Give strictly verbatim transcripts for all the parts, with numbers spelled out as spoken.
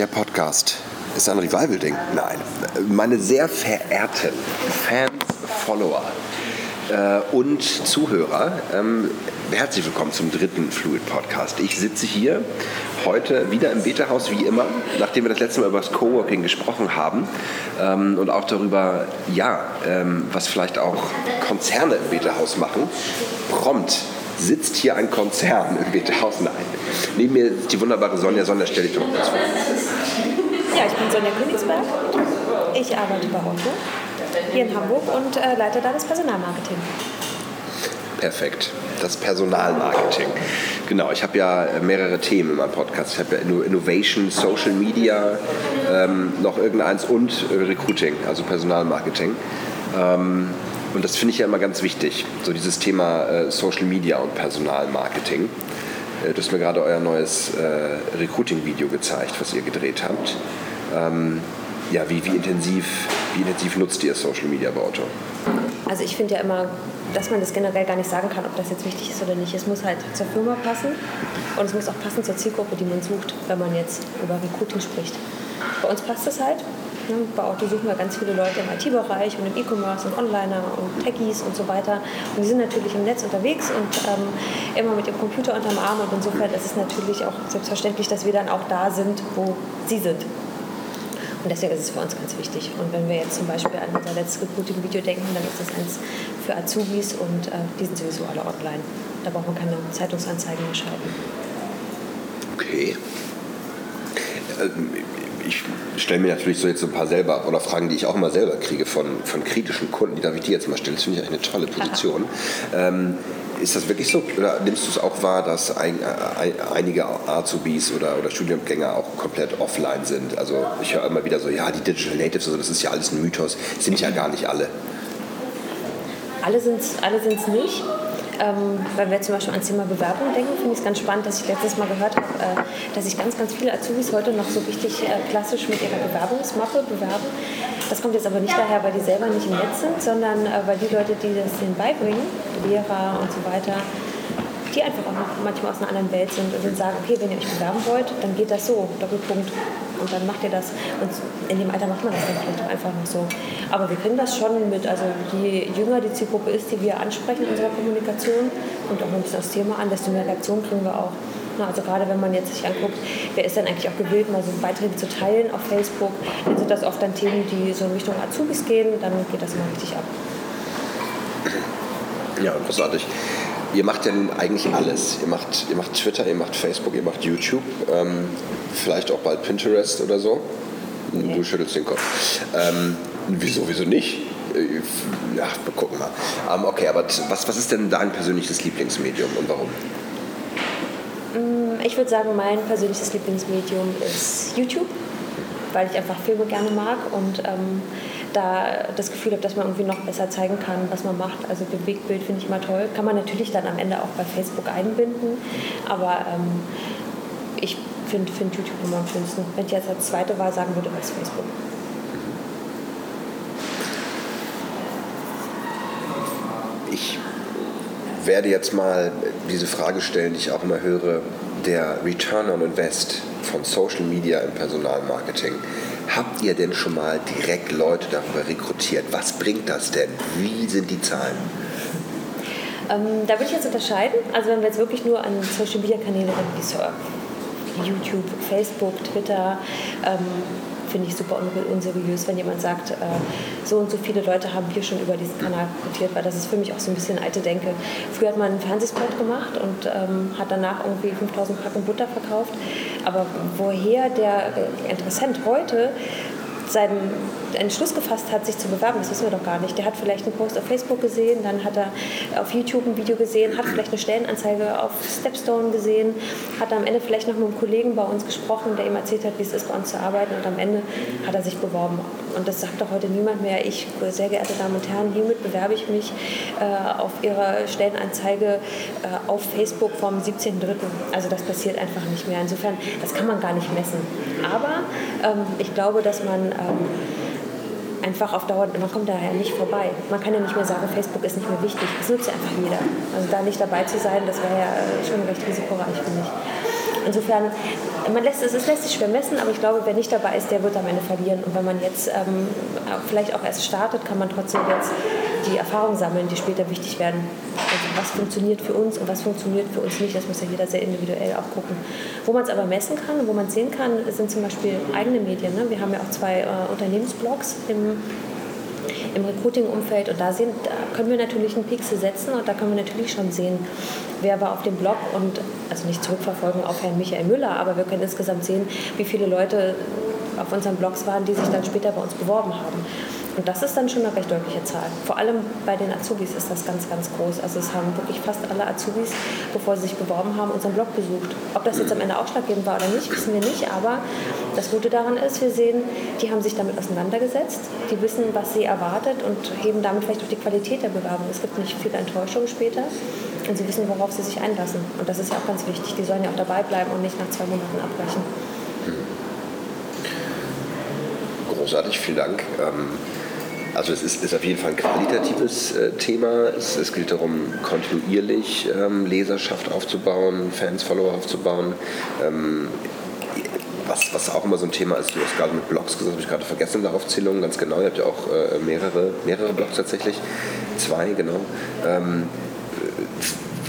der Podcast ist ein Revival-Ding. Nein, meine sehr verehrten Fans, Follower äh, und Zuhörer, ähm, herzlich willkommen zum dritten Fluid-Podcast. Ich sitze hier heute wieder im Beta-Haus, wie immer, nachdem wir das letzte Mal über das Coworking gesprochen haben ähm, und auch darüber, ja, ähm, was vielleicht auch Konzerne im Beta-Haus machen. Prompt sitzt hier ein Konzern im Beta-Haus. Nein, neben mir ist die wunderbare Sonja. Sonja, stell dich doch mal kurz vor. Ja, ich bin Sonja Königsberg. Ich arbeite bei OTTO hier in Hamburg und äh, leite da das Personalmarketing. Perfekt, das Personalmarketing. Genau, ich habe ja mehrere Themen in meinem Podcast. Ich habe ja Innovation, Social Media, ähm, noch irgendeins und Recruiting, also Personalmarketing. Ähm, und das finde ich ja immer ganz wichtig, so dieses Thema äh, Social Media und Personalmarketing. Äh, du hast mir gerade euer neues äh, Recruiting-Video gezeigt, was ihr gedreht habt. Ähm, ja, wie, wie, intensiv, wie intensiv nutzt ihr Social Media bei OTTO? Also ich finde ja immer, dass man das generell gar nicht sagen kann, ob das jetzt wichtig ist oder nicht. Es muss halt zur Firma passen und es muss auch passen zur Zielgruppe, die man sucht, wenn man jetzt über Recruiting spricht. Bei uns passt es halt. Bei OTTO suchen wir ganz viele Leute im I T-Bereich und im E-Commerce und Onliner und Techies und so weiter. Und die sind natürlich im Netz unterwegs und ähm, immer mit dem Computer unterm Arm. Und insofern ist es natürlich auch selbstverständlich, dass wir dann auch da sind, wo sie sind. Und deswegen ist es für uns ganz wichtig. Und wenn wir jetzt zum Beispiel an unser letztes Recruiting-Video denken, dann ist das eins für Azubis und äh, die sind sowieso alle online. Da braucht man keine Zeitungsanzeigen mehr schalten. Okay. Ähm, ich stelle mir natürlich so jetzt so ein paar selber oder Fragen, die ich auch mal selber kriege von, von kritischen Kunden. Die darf ich dir jetzt mal stellen. Das finde ich eigentlich eine tolle Position. Ähm, ist das wirklich so? Oder nimmst du es auch wahr, dass ein, ein, einige Azubis oder, oder Studiengänger auch komplett offline sind? Also ich höre immer wieder so, ja, die Digital Natives, also das ist ja alles ein Mythos. Sind ja gar nicht alle. Alle sind es alle sind's nicht. Ähm, wenn wir zum Beispiel ans Thema Bewerbung denken, finde ich es ganz spannend, dass ich letztes Mal gehört habe, äh, dass sich ganz, ganz viele Azubis heute noch so richtig äh, klassisch mit ihrer Bewerbungsmappe bewerben. Das kommt jetzt aber nicht daher, weil die selber nicht im Netz sind, sondern äh, weil die Leute, die das denen beibringen, Lehrer und so weiter, die einfach auch noch manchmal aus einer anderen Welt sind und sagen, okay, wenn ihr euch bewerben wollt, dann geht das so, Doppelpunkt, und dann macht ihr das. Und in dem Alter macht man das dann vielleicht auch einfach noch so. Aber wir kriegen das schon mit, also je jünger die Zielgruppe ist, die wir ansprechen in unserer Kommunikation, und auch ein bisschen das Thema an, desto mehr Reaktion kriegen wir auch. Na, also gerade wenn man jetzt sich anguckt, wer ist denn eigentlich auch gewillt, mal so Beiträge zu teilen auf Facebook, dann sind das oft dann Themen, die so in Richtung Azubis gehen, dann geht das mal richtig ab. Ja, großartig. Ihr macht ja eigentlich alles. Ihr macht, ihr macht Twitter, ihr macht Facebook, ihr macht YouTube, ähm, vielleicht auch bald Pinterest oder so. Okay. Du schüttelst den Kopf. Ähm, wieso, wieso nicht? Ja, wir gucken mal. Ähm, okay, aber was, was ist denn dein persönliches Lieblingsmedium und warum? Ich würde sagen, mein persönliches Lieblingsmedium ist YouTube, weil ich einfach Filme gerne mag und ähm, da das Gefühl habe, dass man irgendwie noch besser zeigen kann, was man macht. Also Bewegtbild finde ich immer toll. Kann man natürlich dann am Ende auch bei Facebook einbinden, aber ähm, ich finde find YouTube immer am schönsten. Wenn ich jetzt als zweite Wahl sagen würde, als Facebook. Ich werde jetzt mal diese Frage stellen, die ich auch immer höre, der Return on Invest von Social Media im Personalmarketing. Habt ihr denn schon mal direkt Leute darüber rekrutiert? Was bringt das denn? Wie sind die Zahlen? Ähm, da würde ich jetzt unterscheiden. Also wenn wir jetzt wirklich nur an Social Media Kanäle denken, wie YouTube, Facebook, Twitter, ähm, finde ich super unseriös, wenn jemand sagt, äh, so und so viele Leute haben hier schon über diesen Kanal rekrutiert, weil das ist für mich auch so ein bisschen alte Denke. Früher hat man einen Fernsehspot gemacht und ähm, hat danach irgendwie fünftausend Packen Butter verkauft, aber woher der Interessent heute seinen Entschluss gefasst hat, sich zu bewerben, das wissen wir doch gar nicht. Der hat vielleicht einen Post auf Facebook gesehen, dann hat er auf YouTube ein Video gesehen, hat vielleicht eine Stellenanzeige auf Stepstone gesehen, hat am Ende vielleicht noch mit einem Kollegen bei uns gesprochen, der ihm erzählt hat, wie es ist, bei uns zu arbeiten, und am Ende hat er sich beworben. Und das sagt doch heute niemand mehr. Ich, sehr geehrte Damen und Herren, hiermit bewerbe ich mich äh, auf Ihre Stellenanzeige äh, auf Facebook vom siebzehnten dritten Also das passiert einfach nicht mehr. Insofern, das kann man gar nicht messen. Aber ähm, ich glaube, dass man Ähm, einfach auf Dauer, man kommt daher nicht vorbei. Man kann ja nicht mehr sagen, Facebook ist nicht mehr wichtig. Das nutzt ja einfach jeder. Also da nicht dabei zu sein, das wäre ja schon recht risikoreich, finde ich. Insofern, man lässt, es lässt sich schwer messen, aber ich glaube, wer nicht dabei ist, der wird am Ende verlieren. Und wenn man jetzt ähm, vielleicht auch erst startet, kann man trotzdem jetzt die Erfahrungen sammeln, die später wichtig werden. Also was funktioniert für uns und was funktioniert für uns nicht, das muss ja jeder sehr individuell auch gucken. Wo man es aber messen kann und wo man es sehen kann, sind zum Beispiel eigene Medien. Ne? Wir haben ja auch zwei äh, Unternehmensblogs im im Recruiting-Umfeld und da, sehen, da können wir natürlich einen Pixel setzen und da können wir natürlich schon sehen, wer war auf dem Blog und, also nicht zurückverfolgen auf Herrn Michael Müller, aber wir können insgesamt sehen, wie viele Leute auf unseren Blogs waren, die sich dann später bei uns beworben haben. Und das ist dann schon eine recht deutliche Zahl. Vor allem bei den Azubis ist das ganz, ganz groß. Also es haben wirklich fast alle Azubis, bevor sie sich beworben haben, unseren Blog besucht. Ob das jetzt am Ende ausschlaggebend war oder nicht, wissen wir nicht. Aber das Gute daran ist, wir sehen, die haben sich damit auseinandergesetzt. Die wissen, was sie erwartet und heben damit vielleicht auch die Qualität der Bewerbung. Es gibt nicht viel Enttäuschung später. Und sie wissen, worauf sie sich einlassen. Und das ist ja auch ganz wichtig. Die sollen ja auch dabei bleiben und nicht nach zwei Monaten abbrechen. Großartig, vielen Dank. Also es ist, ist auf jeden Fall ein qualitatives äh, Thema. Es, es gilt darum, kontinuierlich ähm, Leserschaft aufzubauen, Fans, Follower aufzubauen. Ähm, was, was auch immer so ein Thema ist, du hast gerade mit Blogs gesagt, habe ich gerade vergessen in der Aufzählung, ganz genau. Ihr habt ja auch äh, mehrere, mehrere Blogs tatsächlich, zwei genau. Ähm,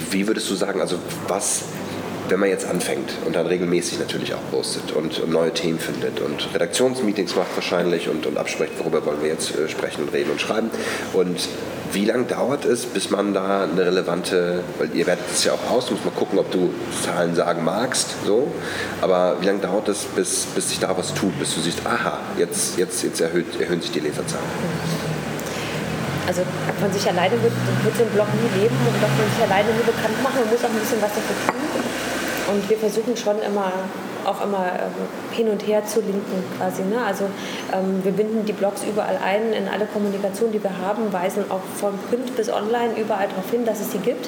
wie würdest du sagen, also was... wenn man jetzt anfängt und dann regelmäßig natürlich auch postet und neue Themen findet und Redaktionsmeetings macht wahrscheinlich und, und abspricht, worüber wollen wir jetzt sprechen und reden und schreiben. Und wie lange dauert es, bis man da eine relevante, weil ihr wertet es ja auch aus, muss mal gucken, ob du Zahlen sagen magst, so. Aber wie lange dauert es, bis, bis sich da was tut, bis du siehst, aha, jetzt, jetzt, jetzt erhöht, erhöhen sich die Leserzahlen? Also von sich alleine wird, wird so ein Blog nie leben und auch von sich alleine nie bekannt machen. Man muss auch ein bisschen was dafür tun. Und wir versuchen schon immer, auch immer ähm, hin und her zu linken quasi. Ne? Also ähm, wir binden die Blogs überall ein, in alle Kommunikation, die wir haben, weisen auch von Print bis Online überall darauf hin, dass es sie gibt.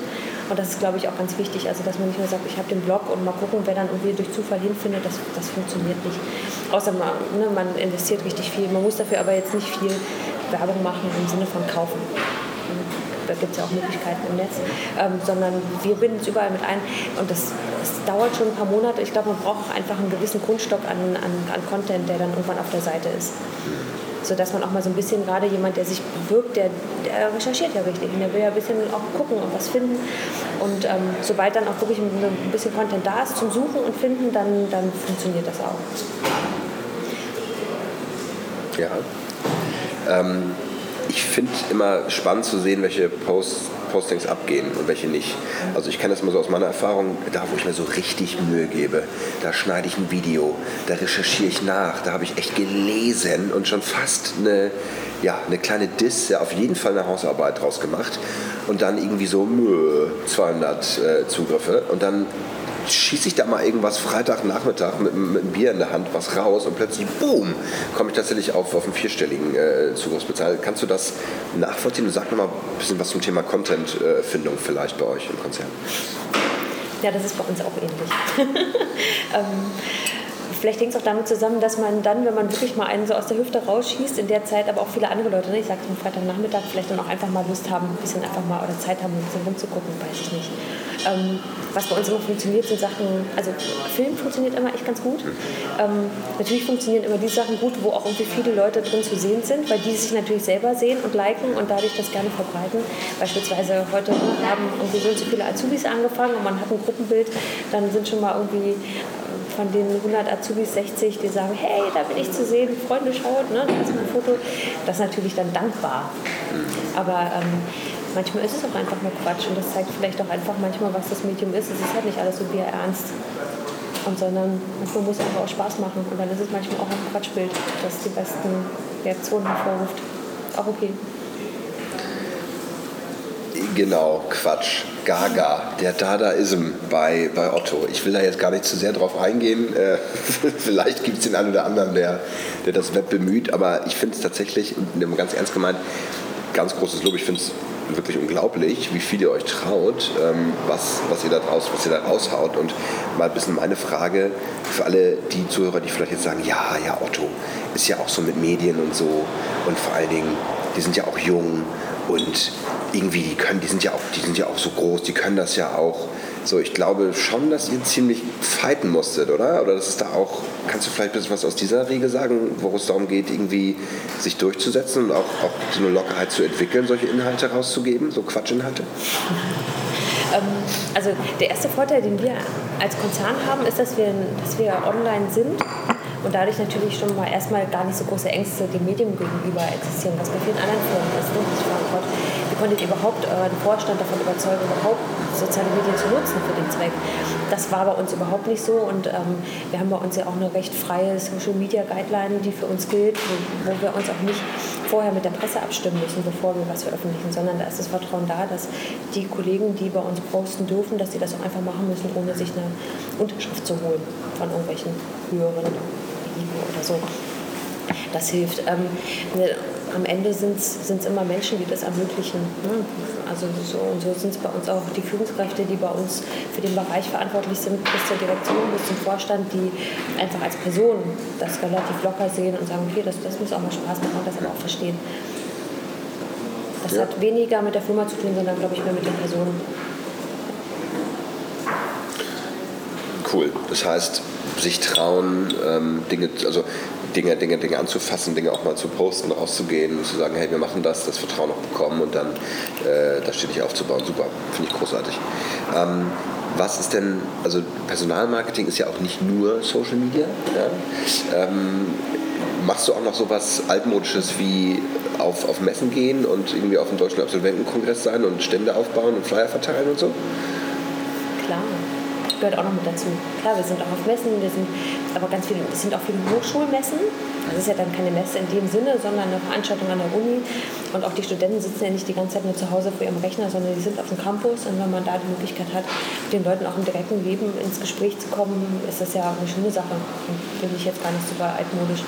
Und das ist, glaube ich, auch ganz wichtig. Also dass man nicht nur sagt, ich habe den Blog und mal gucken, wer dann irgendwie durch Zufall hinfindet, das, das funktioniert nicht. Außer man, ne, man investiert richtig viel. Man muss dafür aber jetzt nicht viel Werbung machen im Sinne von kaufen. Da gibt es ja auch Möglichkeiten im Netz, ähm, sondern wir binden es überall mit ein und das, das dauert schon ein paar Monate. Ich glaube, man braucht auch einfach einen gewissen Grundstock an, an, an Content, der dann irgendwann auf der Seite ist. Sodass man auch mal so ein bisschen, gerade jemand, der sich bewirbt, der, der recherchiert ja richtig und der will ja ein bisschen auch gucken und was finden. Und ähm, sobald dann auch wirklich ein bisschen Content da ist zum Suchen und Finden, dann, dann funktioniert das auch. Ja. Ähm Ich finde immer spannend zu sehen, welche Posts, Postings abgehen und welche nicht. Also ich kenne das mal so aus meiner Erfahrung, da wo ich mir so richtig Mühe gebe, da schneide ich ein Video, da recherchiere ich nach, da habe ich echt gelesen und schon fast eine, ja, eine kleine Diss, ja, auf jeden Fall eine Hausarbeit draus gemacht und dann irgendwie so zweihundert äh, Zugriffe und dann schieße ich da mal irgendwas Freitagnachmittag mit, mit einem Bier in der Hand was raus und plötzlich, boom, komme ich tatsächlich auf, auf einen vierstelligen äh, Zugriffsbezahl. Kannst du das nachvollziehen? Sag nochmal ein bisschen was zum Thema Content-Findung vielleicht bei euch im Konzern. Ja, das ist bei uns auch ähnlich. ähm Vielleicht hängt es auch damit zusammen, dass man dann, wenn man wirklich mal einen so aus der Hüfte rausschießt, in der Zeit aber auch viele andere Leute, ne, ich sage am Freitagnachmittag, vielleicht dann auch einfach mal Lust haben, ein bisschen einfach mal oder Zeit haben, ein bisschen rumzugucken, weiß ich nicht. Ähm, was bei uns immer funktioniert, sind Sachen, also Film funktioniert immer echt ganz gut. Ähm, natürlich funktionieren immer die Sachen gut, wo auch irgendwie viele Leute drin zu sehen sind, weil die sich natürlich selber sehen und liken und dadurch das gerne verbreiten. Beispielsweise heute haben irgendwie so und so viele Azubis angefangen und man hat ein Gruppenbild, dann sind schon mal irgendwie von den hundert Azubis sechzig, die sagen, hey, da bin ich zu sehen, Freunde, schaut, ne, da ist mein Foto. Das ist natürlich dann dankbar. Aber ähm, manchmal ist es auch einfach nur Quatsch und das zeigt vielleicht auch einfach manchmal, was das Medium ist. Es ist halt nicht alles so bier ernst, und sondern man muss einfach auch Spaß machen. Und dann ist es manchmal auch ein Quatschbild, das die besten Reaktionen hervorruft. Auch okay. Genau, Quatsch. Gaga, der Dadaism bei, bei Otto. Ich will da jetzt gar nicht zu sehr drauf eingehen. Äh, vielleicht gibt es den einen oder anderen, der, der das Web bemüht, aber ich finde es tatsächlich, ganz ernst gemeint, ganz großes Lob, ich finde es wirklich unglaublich, wie viel ihr euch traut, ähm, was, was, ihr da draus, was ihr da raushaut. Und mal ein bisschen meine Frage für alle die Zuhörer, die vielleicht jetzt sagen, ja, ja, Otto ist ja auch so mit Medien und so und vor allen Dingen, die sind ja auch jung und irgendwie, die können, die sind ja auch, die sind ja auch so groß, die können das ja auch. So, ich glaube schon, dass ihr ziemlich fighten musstet, oder? Oder das ist da auch, kannst du vielleicht ein bisschen was aus dieser Riege sagen, worum es darum geht, irgendwie sich durchzusetzen und auch, auch so eine Lockerheit zu entwickeln, solche Inhalte rauszugeben, so Quatschinhalte? Also der erste Vorteil, den wir als Konzern haben, ist, dass wir, dass wir online sind und dadurch natürlich schon mal erstmal gar nicht so große Ängste dem Medium gegenüber existieren, was bei vielen anderen Firmen ist. Wie konntet ihr überhaupt den Vorstand davon überzeugen, überhaupt soziale Medien zu nutzen für den Zweck? Das war bei uns überhaupt nicht so, und ähm, wir haben bei uns ja auch eine recht freie Social Media Guideline, die für uns gilt, wo, wo wir uns auch nicht vorher mit der Presse abstimmen müssen, bevor wir was veröffentlichen, sondern da ist das Vertrauen da, dass die Kollegen, die bei uns posten dürfen, dass sie das auch einfach machen müssen, ohne sich eine Unterschrift zu holen von irgendwelchen höheren Ligen oder so. Das hilft. Ähm, ne, am Ende sind es immer Menschen, die das ermöglichen. Also so, und so sind es bei uns auch die Führungskräfte, die bei uns für den Bereich verantwortlich sind, bis zur Direktion, bis zum Vorstand, die einfach als Person das relativ locker sehen und sagen, okay, das, das muss auch mal Spaß machen und das aber auch verstehen. Das ja. hat weniger mit der Firma zu tun, sondern, glaube ich, mehr mit den Personen. Cool. Das heißt, sich trauen, ähm, Dinge, also Dinge, Dinge, Dinge anzufassen, Dinge auch mal zu posten, rauszugehen und zu sagen, hey, wir machen das, das Vertrauen auch bekommen und dann äh, das stetig aufzubauen. Super, finde ich großartig. Ähm, was ist denn, also Personalmarketing ist ja auch nicht nur Social Media. Ja? Ähm, machst du auch noch sowas altmodisches wie auf, auf Messen gehen und irgendwie auf dem Deutschen Absolventenkongress sein und Stände aufbauen und Flyer verteilen und so? Klar. Gehört auch noch mit dazu. Klar, wir sind auch auf Messen, wir sind aber ganz viele, es sind auch viele Hochschulmessen. Das ist ja dann keine Messe in dem Sinne, sondern eine Veranstaltung an der Uni. Und auch die Studenten sitzen ja nicht die ganze Zeit nur zu Hause vor ihrem Rechner, sondern die sind auf dem Campus. Und wenn man da die Möglichkeit hat, mit den Leuten auch im direkten Leben ins Gespräch zu kommen, ist das ja eine schöne Sache. Finde ich jetzt gar nicht super altmodisch.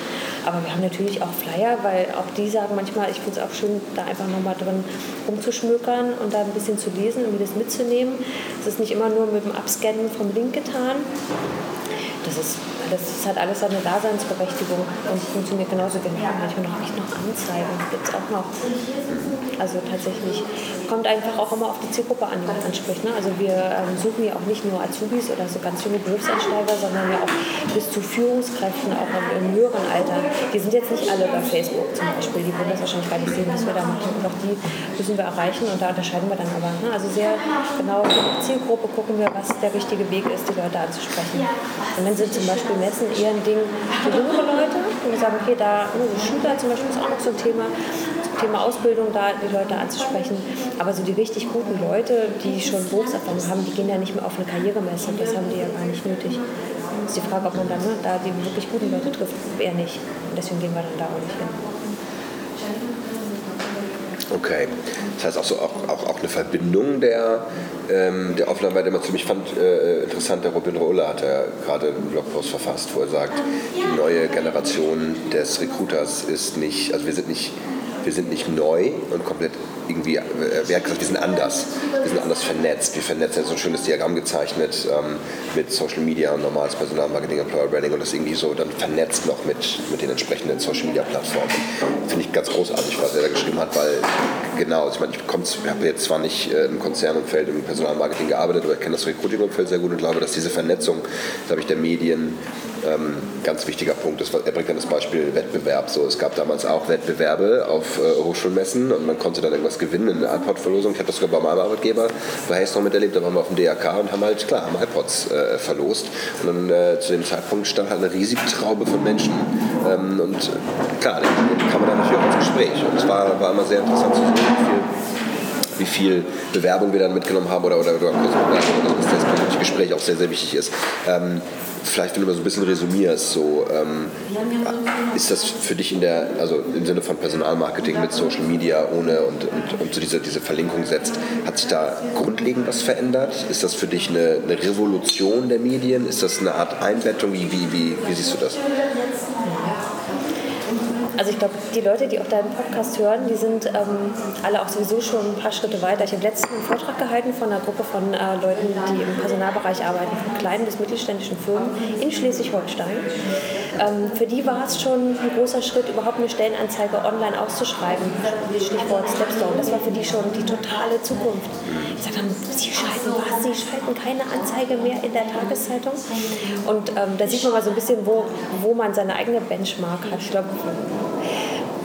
Aber wir haben natürlich auch Flyer, weil auch die sagen manchmal, ich finde es auch schön, da einfach nochmal drin rumzuschmökern und da ein bisschen zu lesen und mir das mitzunehmen. Es ist nicht immer nur mit dem Abscannen vom Link getan. Das ist, das hat alles eine Daseinsberechtigung und funktioniert genauso. Wir haben manchmal noch echt noch Anzeigen, gibt es auch noch. Also tatsächlich kommt einfach auch immer auf die Zielgruppe an, die man anspricht. Ne? Also wir ähm, suchen ja auch nicht nur Azubis oder so ganz junge Berufseinsteiger, sondern ja auch bis zu Führungskräften, auch im höheren Alter. Die sind jetzt nicht alle bei Facebook zum Beispiel, die wollen das wahrscheinlich gar nicht sehen, was wir da machen. Und auch die müssen wir erreichen und da unterscheiden wir dann aber. Ne? Also sehr genau für die Zielgruppe gucken wir, was der richtige Weg ist, die Leute anzusprechen. Und sind zum Beispiel Messen eher ein Ding für jüngere Leute, und wir sagen, okay, da also Schüler zum Beispiel ist auch noch so ein Thema, zum Thema Ausbildung, da die Leute anzusprechen. Aber so die richtig guten Leute, die schon Berufserfahrung haben, die gehen ja nicht mehr auf eine Karrieremesse, das haben die ja gar nicht nötig. Das ist die Frage, ob man dann ne, da die wirklich guten Leute trifft, eher nicht. Und deswegen gehen wir dann da auch nicht hin. Okay, das heißt auch, so, auch, auch, auch eine Verbindung der, ähm, der Aufnahme, die man ziemlich fand, äh, interessant, der Robin Roller hat ja gerade einen Blogpost verfasst, wo er sagt, die neue Generation des Recruiters ist nicht, also wir sind nicht, wir sind nicht neu und komplett irgendwie, äh, wer hat gesagt, wir sind anders, wir sind anders vernetzt, wir vernetzen, jetzt so ein schönes Diagramm gezeichnet ähm, mit Social Media und normales Personalmarketing, Employer Branding und das irgendwie so dann vernetzt noch mit, mit den entsprechenden Social Media Plattformen. Finde ich ganz großartig, was er da geschrieben hat, weil genau, ich meine, ich habe jetzt zwar nicht äh, im Konzernumfeld, im Personalmarketing gearbeitet, aber ich kenne das Recruiting-Umfeld sehr gut und glaube, dass diese Vernetzung, glaube ich, der Medien ähm, ganz wichtiger Punkt ist. Er bringt dann das Beispiel Wettbewerb. So, es gab damals auch Wettbewerbe auf äh, Hochschulmessen und man konnte dann irgendwas gewinnen in der iPod-Verlosung. Ich habe das sogar bei meinem Arbeitgeber bei Hayes noch miterlebt, da waren wir auf dem D R K und haben halt, klar, haben iPods äh, verlost. Und dann äh, zu dem Zeitpunkt stand halt eine riesige Traube von Menschen. Ähm, und äh, klar, dann kam man dann natürlich auch ins Gespräch. Und es war, war immer sehr interessant zu sehen, wie viel, wie viel Bewerbung wir dann mitgenommen haben oder, oder, oder, oder dass das persönliche Gespräch auch sehr, sehr wichtig ist. Ähm, Vielleicht, wenn du mal so ein bisschen resümierst, so, ähm, ist das für dich in der, also im Sinne von Personalmarketing mit Social Media ohne und, und, und so diese, diese Verlinkung setzt, hat sich da grundlegend was verändert? Ist das für dich eine, eine Revolution der Medien? Ist das eine Art Einbettung? Wie, wie, wie, wie siehst du das? Also ich glaube, die Leute, die auch deinen Podcast hören, die sind ähm, alle auch sowieso schon ein paar Schritte weiter. Ich habe letztens einen Vortrag gehalten von einer Gruppe von äh, Leuten, die im Personalbereich arbeiten, von kleinen bis mittelständischen Firmen in Schleswig-Holstein. Ähm, für die war es schon ein großer Schritt, überhaupt eine Stellenanzeige online auszuschreiben. Stichwort Stepstone. Das war für die schon die totale Zukunft. Ich sage dann, sie schalten was? Sie schalten keine Anzeige mehr in der Tageszeitung? Und ähm, da sieht man mal so ein bisschen, wo, wo man seine eigene Benchmark hat. Ich glaube,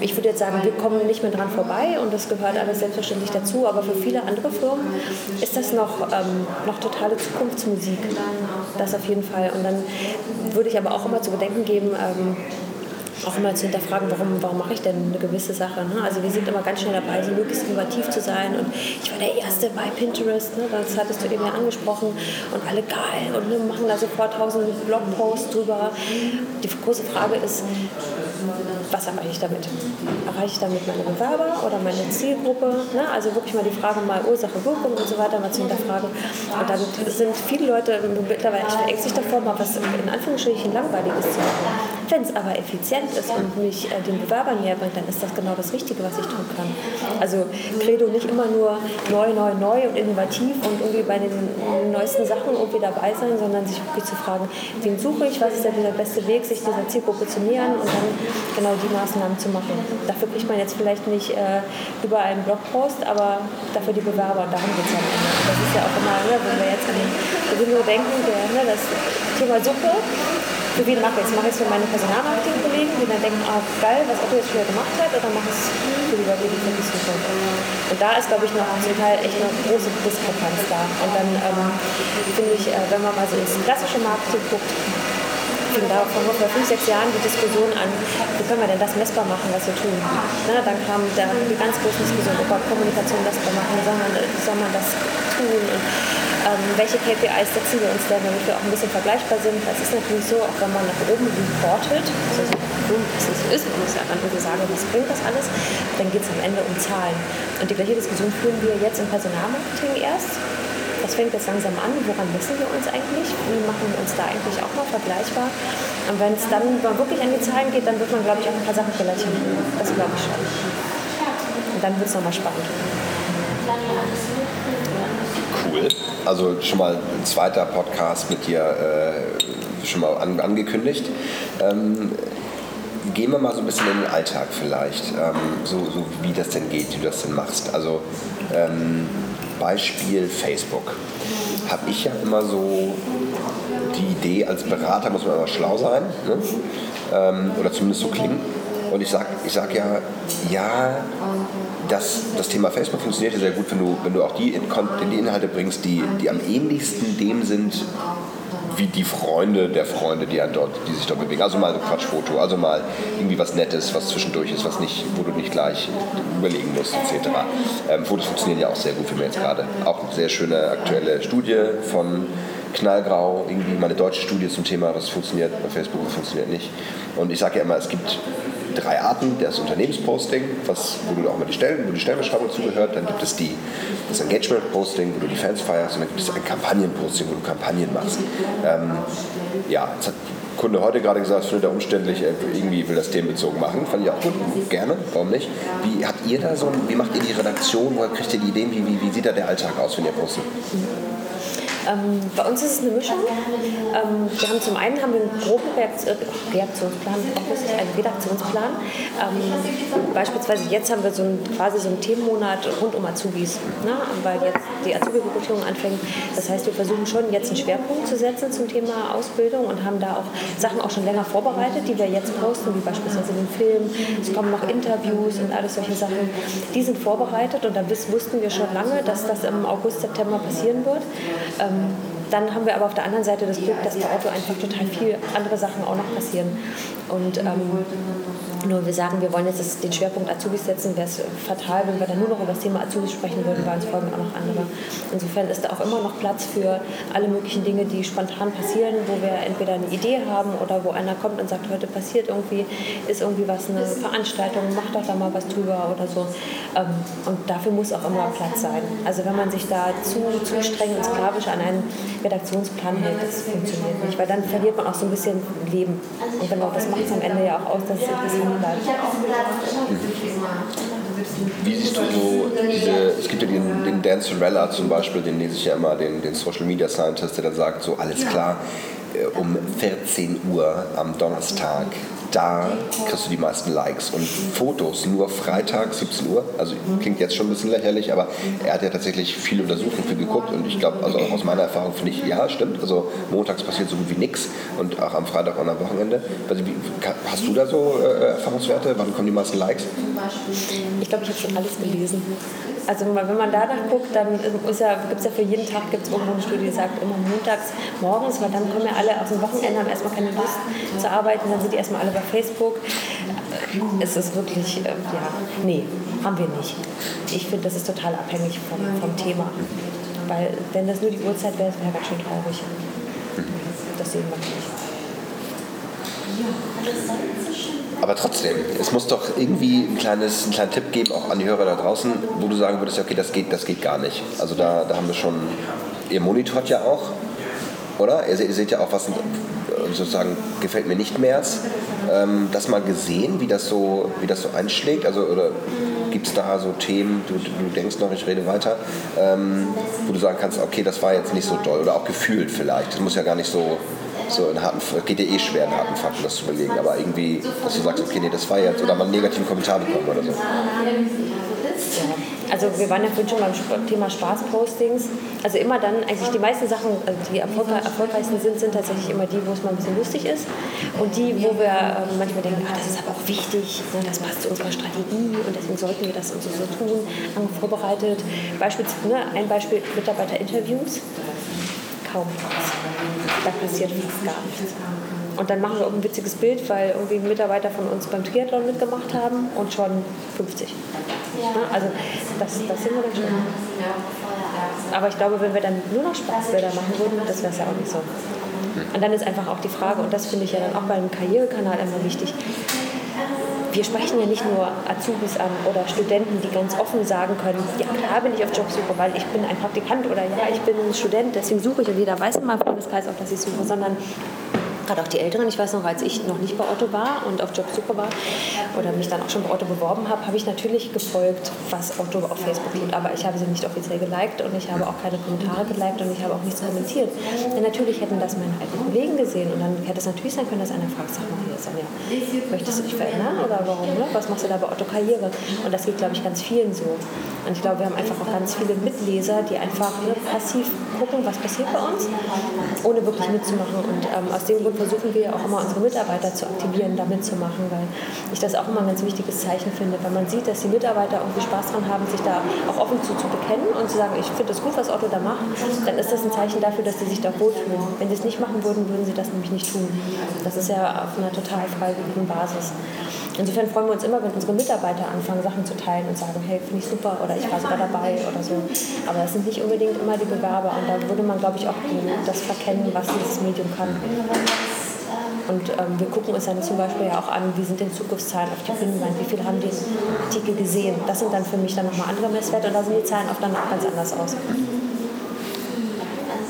ich würde jetzt sagen, wir kommen nicht mehr dran vorbei und das gehört alles selbstverständlich dazu, aber für viele andere Firmen ist das noch, ähm, noch totale Zukunftsmusik. Das auf jeden Fall. Und dann würde ich aber auch immer zu bedenken geben, ähm, auch immer zu hinterfragen, warum, warum mache ich denn eine gewisse Sache. Ne? Also wir sind immer ganz schnell dabei, so möglichst innovativ zu sein. Und ich war der Erste bei Pinterest, ne? Das hattest du eben ja angesprochen. Und alle geil und ne, machen da sofort tausend Blogposts drüber. Die große Frage ist, was erreiche ich damit? Erreiche ich damit meine Bewerber oder meine Zielgruppe? Ne? Also wirklich mal die Frage, mal Ursache, Wirkung und so weiter, mal zu hinterfragen. Und dann sind viele Leute mittlerweile echt verängstigt davor, mal was in Anführungsstrichen Langweiliges zu machen. Wenn es aber effizient ist und mich äh, den Bewerbern näher bringt, dann ist das genau das Richtige, was ich tun kann. Also Credo nicht immer nur neu, neu, neu und innovativ und irgendwie bei den neuesten Sachen irgendwie dabei sein, sondern sich wirklich zu fragen, wen suche ich, was ist denn der beste Weg, sich dieser Zielgruppe zu nähern und dann genau die Maßnahmen zu machen. Dafür kriegt man jetzt vielleicht nicht äh, über einen Blogpost, aber dafür die Bewerber, und darum geht es dann. Das ist ja auch immer, ne, wenn wir jetzt an den Gewinner denken, der, ne, das Thema Suppe. Für wen mache ich es? Mache ich es für meine Personalmarketing-Kollegen, die dann denken, ah geil, was Otto jetzt wieder gemacht hat, oder mache ich es für die Leute, die wirklich suchen? Und da ist, glaube ich, noch zum Teil echt eine große Diskrepanz da. Und dann ähm, finde ich, äh, wenn man mal so ins klassische Marketing guckt, fing da vor ungefähr fünf, sechs Jahren die Diskussion an, wie können wir denn das messbar machen, was wir tun. Na, dann kam da die ganz große Diskussion über Kommunikation messbar machen, soll man, soll man das tun? Und ähm, welche K P Is setzen wir uns denn, damit wir auch ein bisschen vergleichbar sind. Das ist natürlich so, auch wenn man nach oben reportet, also so ist es so ist, man muss ja dann irgendwie sagen, was bringt das alles, dann geht es am Ende um Zahlen. Und die gleiche Diskussion führen wir jetzt im Personalmarketing erst. Das fängt jetzt langsam an, woran messen wir uns eigentlich? Wie machen wir uns da eigentlich auch mal vergleichbar? Und wenn es dann mal wirklich an die Zahlen geht, dann wird man, glaube ich, auch ein paar Sachen vielleicht machen. Das glaube ich schon. Und dann wird es nochmal spannend. Cool. Also schon mal ein zweiter Podcast mit dir äh, schon mal an, angekündigt. Ähm, gehen wir mal so ein bisschen in den Alltag vielleicht, ähm, so, so wie das denn geht, wie du das denn machst. Also ähm, Beispiel Facebook. Habe ich ja immer so die Idee, als Berater muss man immer schlau sein, ne? ähm, oder zumindest so klingen. Und ich sage ich sag ja, ja, das, das Thema Facebook funktioniert ja sehr gut, wenn du, wenn du auch die, in, die Inhalte bringst, die, die am ähnlichsten dem sind, wie die Freunde der Freunde, die, dort, die sich dort bewegen. Also mal ein Quatschfoto, also mal irgendwie was Nettes, was zwischendurch ist, was nicht, wo du nicht gleich überlegen musst, et cetera. Ähm, Fotos funktionieren ja auch sehr gut, wie wir jetzt gerade. Auch eine sehr schöne aktuelle Studie von Knallgrau, irgendwie mal eine deutsche Studie zum Thema, was funktioniert bei Facebook, was funktioniert nicht. Und ich sage ja immer, es gibt drei Arten, das Unternehmensposting, was, wo du auch mal die Stellen, wo die Stellenbeschreibung zugehört, dann gibt es die, das Engagement-Posting, wo du die Fans feierst, und dann gibt es ein Kampagnen-Posting, wo du Kampagnen machst. Ähm, ja, jetzt hat der Kunde heute gerade gesagt, es findet er umständlich, irgendwie will das themenbezogen machen, fand ich auch gut, gerne, warum nicht. Wie habt ihr da so, ein, wie macht ihr die Redaktion, woher kriegt ihr die Ideen, wie, wie, wie sieht da der Alltag aus, wenn ihr postet? Ähm, bei uns ist es eine Mischung. Ähm, wir haben zum einen haben wir einen groben Reaktionsplan, einen Redaktionsplan. Ähm, beispielsweise jetzt haben wir so einen, quasi so einen Themenmonat rund um Azubis, ne? Weil jetzt die Azubi-Rekrutierung anfängt. Das heißt, wir versuchen schon jetzt einen Schwerpunkt zu setzen zum Thema Ausbildung und haben da auch Sachen auch schon länger vorbereitet, die wir jetzt posten, wie beispielsweise den Film. Es kommen noch Interviews und alles solche Sachen. Die sind vorbereitet und da wussten wir schon lange, dass das im August, September passieren wird. Ähm, Dann haben wir aber auf der anderen Seite das Glück, dass bei Otto einfach total viel andere Sachen auch noch passieren. Und ähm, nur wir sagen, wir wollen jetzt den Schwerpunkt Azubis setzen, wäre es fatal, wenn wir dann nur noch über das Thema Azubis sprechen würden, weil uns folgen auch noch andere. Insofern ist da auch immer noch Platz für alle möglichen Dinge, die spontan passieren, wo wir entweder eine Idee haben oder wo einer kommt und sagt, heute passiert irgendwie, ist irgendwie was, eine Veranstaltung, mach doch da mal was drüber oder so. Ähm, und dafür muss auch immer Platz sein. Also wenn man sich da zu, zu streng und sklavisch an einen Redaktionsplan hält, das funktioniert nicht, weil dann verliert man auch so ein bisschen Leben. Und genau das macht es am Ende ja auch aus, dass es interessant bleibt. Wie siehst du so diese, es gibt ja den, den Dance Rella zum Beispiel, den lese ich ja immer, den, den Social Media Scientist, der dann sagt, so alles klar, um vierzehn Uhr am Donnerstag, da kriegst du die meisten Likes und Fotos nur Freitag, siebzehn Uhr, also klingt jetzt schon ein bisschen lächerlich, aber er hat ja tatsächlich viel untersucht und viel geguckt und ich glaube, also aus meiner Erfahrung finde ich, ja, stimmt, also montags passiert so gut wie nichts und auch am Freitag und am Wochenende. Also, wie, hast du da so äh, Erfahrungswerte? Wann kommen die meisten Likes? Ich glaube, ich habe schon alles gelesen. Also wenn man danach guckt, dann ist ja, gibt es ja für jeden Tag gibt's irgendwo eine Studie, die sagt, immer montags morgens, weil dann kommen ja alle aus dem Wochenende, haben erstmal keine Lust zu arbeiten, dann sind die erstmal alle bei Facebook. Es ist wirklich, äh, ja, nee, haben wir nicht. Ich finde, das ist total abhängig vom, vom Thema. Weil wenn das nur die Uhrzeit wäre, das wäre ganz schön traurig. Das sehen wir nicht. Aber trotzdem, es muss doch irgendwie ein kleines, einen kleinen Tipp geben, auch an die Hörer da draußen, wo du sagen würdest, okay, das geht, das geht gar nicht. Also da, da haben wir schon, ihr monitort ja auch, oder? Ihr, ihr seht ja auch, was sozusagen gefällt mir nicht mehr. Ähm, das mal gesehen, wie das so, wie das so einschlägt, also oder gibt es da so Themen, du, du denkst noch, ich rede weiter, ähm, wo du sagen kannst, okay, das war jetzt nicht so doll oder auch gefühlt vielleicht, das muss ja gar nicht so... So in harten, geht dir eh schwer, einen harten Fakten das zu überlegen, aber irgendwie, dass du sagst, okay, nee, das war jetzt, oder mal einen negativen Kommentar bekommen oder so. Also wir waren ja vorhin schon beim Thema Spaßpostings. Also immer dann, eigentlich die meisten Sachen, also die erfolgreichsten sind, sind tatsächlich immer die, wo es mal ein bisschen lustig ist. Und die, wo wir manchmal denken, ah, das ist aber auch wichtig, ne, das passt zu unserer Strategie und deswegen sollten wir das und so, so tun, haben wir vorbereitet. Beispiel, ne, ein Beispiel Mitarbeiterinterviews. Kaum was. Da passiert fast gar nichts. Und dann machen wir auch ein witziges Bild, weil irgendwie Mitarbeiter von uns beim Triathlon mitgemacht haben und schon fünfzig. Ja, also das, das sind wir dann schon. Aber ich glaube, wenn wir dann nur noch Spaßbilder machen würden, das wäre es ja auch nicht so. Und dann ist einfach auch die Frage, und das finde ich ja dann auch bei einem Karrierekanal immer wichtig, wir sprechen ja nicht nur Azubis an oder Studenten, die ganz offen sagen können, ja klar bin ich auf Jobsuche, weil ich bin ein Praktikant oder ja, ich bin ein Student, deswegen suche ich und jeder weiß in meinem Freundeskreis auch, dass ich suche, sondern gerade auch die Älteren, ich weiß noch, als ich noch nicht bei Otto war und auf Jobsuche war oder mich dann auch schon bei Otto beworben habe, habe ich natürlich gefolgt, was Otto auf Facebook tut, aber ich habe sie nicht offiziell geliked und ich habe auch keine Kommentare geliked und ich habe auch nichts kommentiert. Denn natürlich hätten das meine alten Kollegen gesehen und dann hätte es natürlich sein können, dass einer fragt, sag mal hier, Sonja, möchtest du dich verändern oder warum, ne? Was machst du da bei Otto Karriere? Und das geht, glaube ich, ganz vielen so. Und ich glaube, wir haben einfach auch ganz viele Mitleser, die einfach ne, passiv gucken, was passiert bei uns, ohne wirklich mitzumachen. Und ähm, aus dem Grund versuchen wir auch immer, unsere Mitarbeiter zu aktivieren, da mitzumachen, weil ich das auch immer ein ganz wichtiges Zeichen finde, wenn man sieht, dass die Mitarbeiter irgendwie Spaß dran haben, sich da auch offen zu, zu bekennen und zu sagen, ich finde das gut, was Otto da macht, dann ist das ein Zeichen dafür, dass die sich da wohlfühlen. Wenn die es nicht machen würden, würden sie das nämlich nicht tun. Das ist ja auf einer total freiwilligen Basis. Insofern freuen wir uns immer, wenn unsere Mitarbeiter anfangen, Sachen zu teilen und sagen, hey, finde ich super oder ich war sogar dabei oder so. Aber das sind nicht unbedingt immer die Bewerber und da würde man, glaube ich, auch das verkennen, was dieses Medium kann. Und ähm, wir gucken uns dann zum Beispiel ja auch an, wie sind denn Zugriffszahlen auf die Pinwand, wie viele haben den Artikel gesehen. Das sind dann für mich dann nochmal andere Messwerte und da sehen die Zahlen auch dann auch ganz anders aus.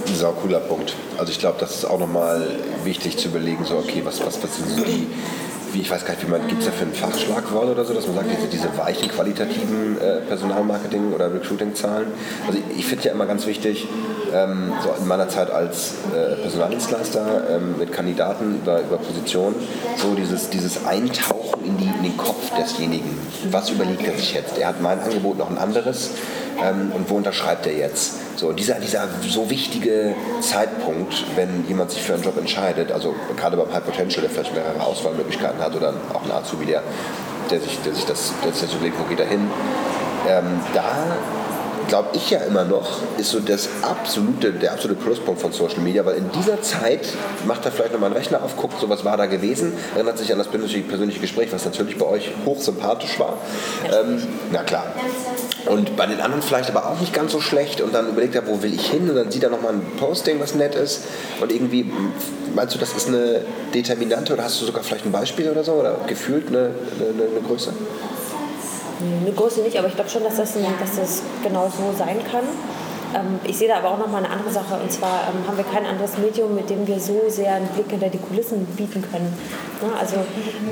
Ein sau cooler Punkt. Also ich glaube, das ist auch nochmal wichtig zu überlegen, so okay, was, was, was sind so die... Wie, ich weiß gar nicht, wie man, gibt es da für ein Fachschlagwort oder so, dass man sagt, diese, diese weichen qualitativen äh, Personalmarketing- oder Recruiting-Zahlen. Also ich, ich finde ja immer ganz wichtig, ähm, so in meiner Zeit als äh, Personaldienstleister ähm, mit Kandidaten da über Positionen, so dieses, dieses Eintauchen in, die, in den Kopf desjenigen. Was überlegt er sich jetzt? Er hat mein Angebot noch ein anderes ähm, und wo unterschreibt er jetzt? So, dieser, dieser so wichtige Zeitpunkt, wenn jemand sich für einen Job entscheidet, also gerade beim High Potential, der vielleicht mehrere Auswahlmöglichkeiten hat oder auch ein Azubi, der, der sich, der sich das, der sich das überlegt, wo geht er hin, ähm, da glaube ich ja immer noch, ist so das absolute, der absolute Pluspunkt von Social Media, weil in dieser Zeit macht er vielleicht nochmal einen Rechner auf, guckt, so was war da gewesen, erinnert sich an das persönliche Gespräch, was natürlich bei euch hochsympathisch war. Ähm, na klar. Und bei den anderen vielleicht aber auch nicht ganz so schlecht und dann überlegt er, wo will ich hin und dann sieht er nochmal ein Posting, was nett ist und irgendwie, meinst du, das ist eine Determinante oder hast du sogar vielleicht ein Beispiel oder so oder gefühlt eine, eine, eine Größe? Eine Größe nicht, aber ich glaube schon, dass das, dass das genau so sein kann. Ähm, ich sehe da aber auch nochmal eine andere Sache, und zwar ähm, haben wir kein anderes Medium, mit dem wir so sehr einen Blick hinter die Kulissen bieten können. Ne? Also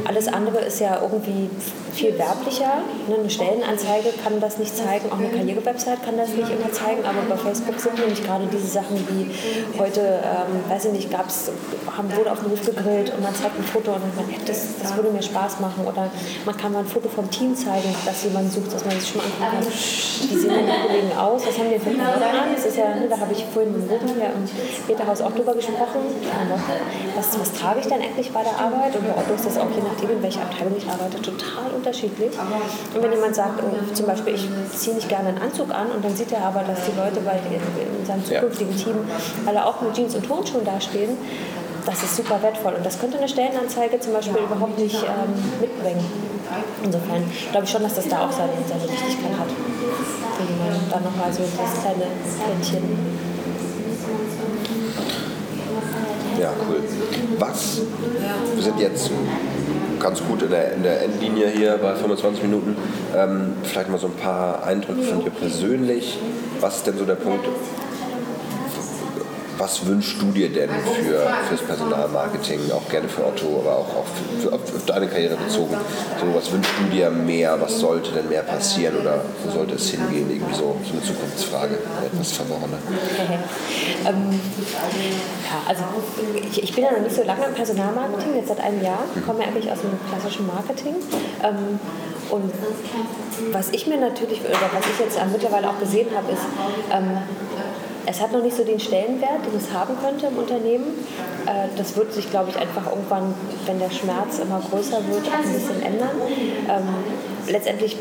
alles andere ist ja irgendwie viel werblicher. Ne? Eine Stellenanzeige kann das nicht zeigen, auch eine Karriere-Website kann das nicht immer zeigen, aber bei Facebook sind nämlich gerade diese Sachen wie heute, ähm, weiß ich nicht, gab's, haben, wurde auf dem Hof gegrillt und man zeigt ein Foto und man sagt, das, das würde mir Spaß machen, oder man kann mal ein Foto vom Team zeigen, dass jemand sucht, dass man sich schon mal angucken kann. Wie sehen denn die Kollegen aus? Was haben die für Klamotten an? Das ist ja, ne, da habe ich vorhin mit Robin ja im Beta-Haus auch drüber gesprochen. Was, was trage ich denn eigentlich bei der Arbeit? Und bei Otto ist das auch, je nachdem, in welcher Abteilung ich arbeite, total unterschiedlich. Und wenn jemand sagt, oh, zum Beispiel, ich ziehe nicht gerne einen Anzug an, und dann sieht er aber, dass die Leute bei in seinem zukünftigen Team alle auch mit Jeans und Turnschuhen dastehen, das ist super wertvoll. Und das könnte eine Stellenanzeige zum Beispiel überhaupt nicht ähm, mitbringen. Insofern glaube ich schon, dass das da auch seine, seine Wichtigkeit hat. Und dann nochmal so das kleine Plättchen. Ja, cool. Was? Wir sind jetzt ganz gut in der, in der Endlinie hier bei fünfundzwanzig Minuten. Ähm, vielleicht mal so ein paar Eindrücke von dir persönlich. Was ist denn so der Punkt? Was wünschst du dir denn für fürs Personalmarketing, auch gerne für Otto, aber auch, auch für, für, für deine Karriere bezogen? So, was wünschst du dir mehr? Was sollte denn mehr passieren oder wo sollte es hingehen? Irgendwie so, so eine Zukunftsfrage, etwas verworrene. Okay. Ähm, ja, also ich, ich bin ja noch nicht so lange im Personalmarketing, jetzt seit einem Jahr. Ich komme ja eigentlich aus dem klassischen Marketing. Ähm, und was ich mir natürlich, oder was ich jetzt mittlerweile auch gesehen habe, ist, ähm, es hat noch nicht so den Stellenwert, den es haben könnte im Unternehmen. Das wird sich, glaube ich, einfach irgendwann, wenn der Schmerz immer größer wird, ein bisschen ändern. Letztendlich,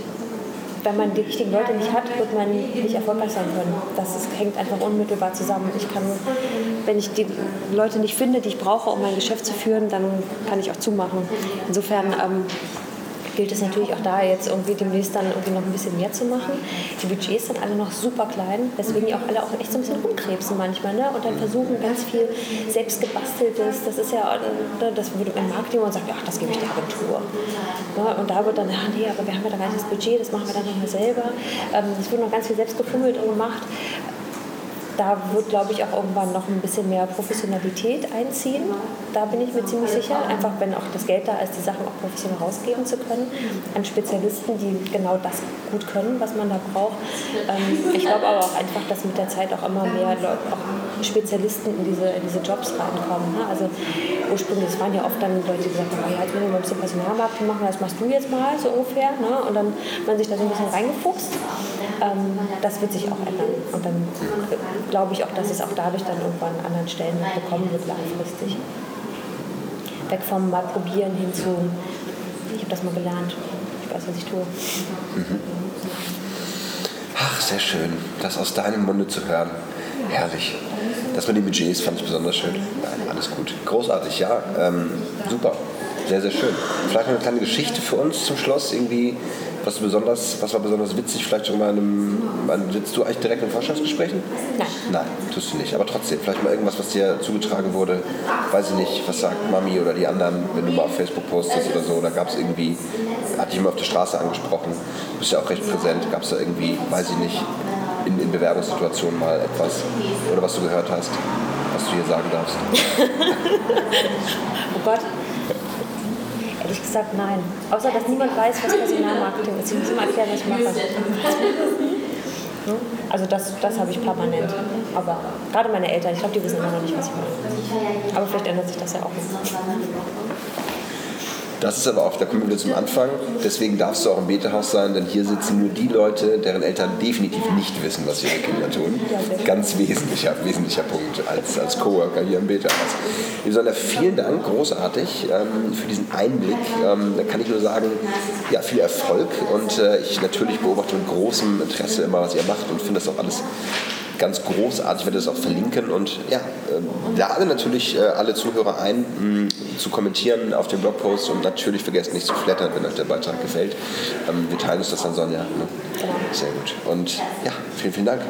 wenn man die richtigen Leute nicht hat, wird man nicht erfolgreich sein können. Das ist, hängt einfach unmittelbar zusammen. Ich kann, wenn ich die Leute nicht finde, die ich brauche, um mein Geschäft zu führen, dann kann ich auch zumachen. Insofern ähm, gilt es natürlich auch da jetzt irgendwie demnächst dann irgendwie noch ein bisschen mehr zu machen. Die Budgets sind alle noch super klein, weswegen die auch alle auch echt so ein bisschen rumkrebsen manchmal, ne? Und dann versuchen ganz viel selbstgebasteltes, das ist ja, das würde im Marketing und sagt, ach, das gebe ich der Agentur. Ne? Und da wird dann, ach nee, aber wir haben ja da gar nicht das Budget, das machen wir dann nochmal selber. Es wird noch ganz viel selbst gefummelt und gemacht. Da wird, glaube ich, auch irgendwann noch ein bisschen mehr Professionalität einziehen. Da bin ich mir ziemlich sicher. Einfach, wenn auch das Geld da ist, die Sachen auch professionell rausgeben zu können. An Spezialisten, die genau das gut können, was man da braucht. Ich glaube aber auch einfach, dass mit der Zeit auch immer mehr Leute, auch Spezialisten in diese, in diese Jobs reinkommen. Also ursprünglich waren ja oft dann Leute, die gesagt haben, jetzt müssen wir ein bisschen Personalmarketing machen, das machst du jetzt mal, so ungefähr. Und dann hat man sich da so ein bisschen reingefuchst. Das wird sich auch ändern. Und dann glaube ich auch, dass es auch dadurch dann irgendwann an anderen Stellen bekommen wird, langfristig. Weg vom mal probieren hin zu, ich habe das mal gelernt, ich weiß, was ich tue. Mhm. Ach, sehr schön, das aus deinem Munde zu hören. Herrlich. Das mit den Budgets fand ich besonders schön. Nein, alles gut. Großartig, ja. Ähm, super. Sehr, sehr schön. Vielleicht noch eine kleine Geschichte für uns zum Schluss, irgendwie, was, besonders, was war besonders witzig, vielleicht schon mal in einem, sitzt du eigentlich direkt in Vorstellungsgesprächen? Nein. Nein, tust du nicht, aber trotzdem, vielleicht mal irgendwas, was dir zugetragen wurde, weiß ich nicht, was sagt Mami oder die anderen, wenn du mal auf Facebook postest oder so, oder gab es irgendwie, hat dich immer auf der Straße angesprochen, du bist ja auch recht präsent, gab es da irgendwie, weiß ich nicht, in, in Bewerbungssituationen mal etwas, oder was du gehört hast, was du hier sagen darfst? Oh Gott. Ehrlich gesagt, nein. Außer, dass niemand weiß, was Personalmarketing ist. Ich muss immer erklären, was ich mache. Also das, das habe ich permanent. Aber gerade meine Eltern, ich glaube, die wissen immer noch nicht, was ich mache. Aber vielleicht ändert sich das ja auch nicht. Das ist aber auch, da kommen wir wieder zum Anfang, deswegen darfst du auch im Beta-Haus sein, denn hier sitzen nur die Leute, deren Eltern definitiv nicht wissen, was ihre Kinder tun. Ganz wesentlicher, wesentlicher Punkt als, als Coworker hier im Beta-Haus. Liebe Sonja, vielen Dank, großartig ähm, für diesen Einblick. Ähm, da kann ich nur sagen, ja, viel Erfolg, und äh, ich natürlich beobachte mit großem Interesse immer, was ihr macht, und finde das auch alles ganz großartig, ich werde das auch verlinken, und ja, äh, lade natürlich äh, alle Zuhörer ein, mh, zu kommentieren auf dem Blogpost, und natürlich vergesst nicht zu flattern, wenn euch der Beitrag gefällt. Ähm, wir teilen uns das dann, Sonja. Ne? Sehr gut. Und ja, vielen, vielen Dank.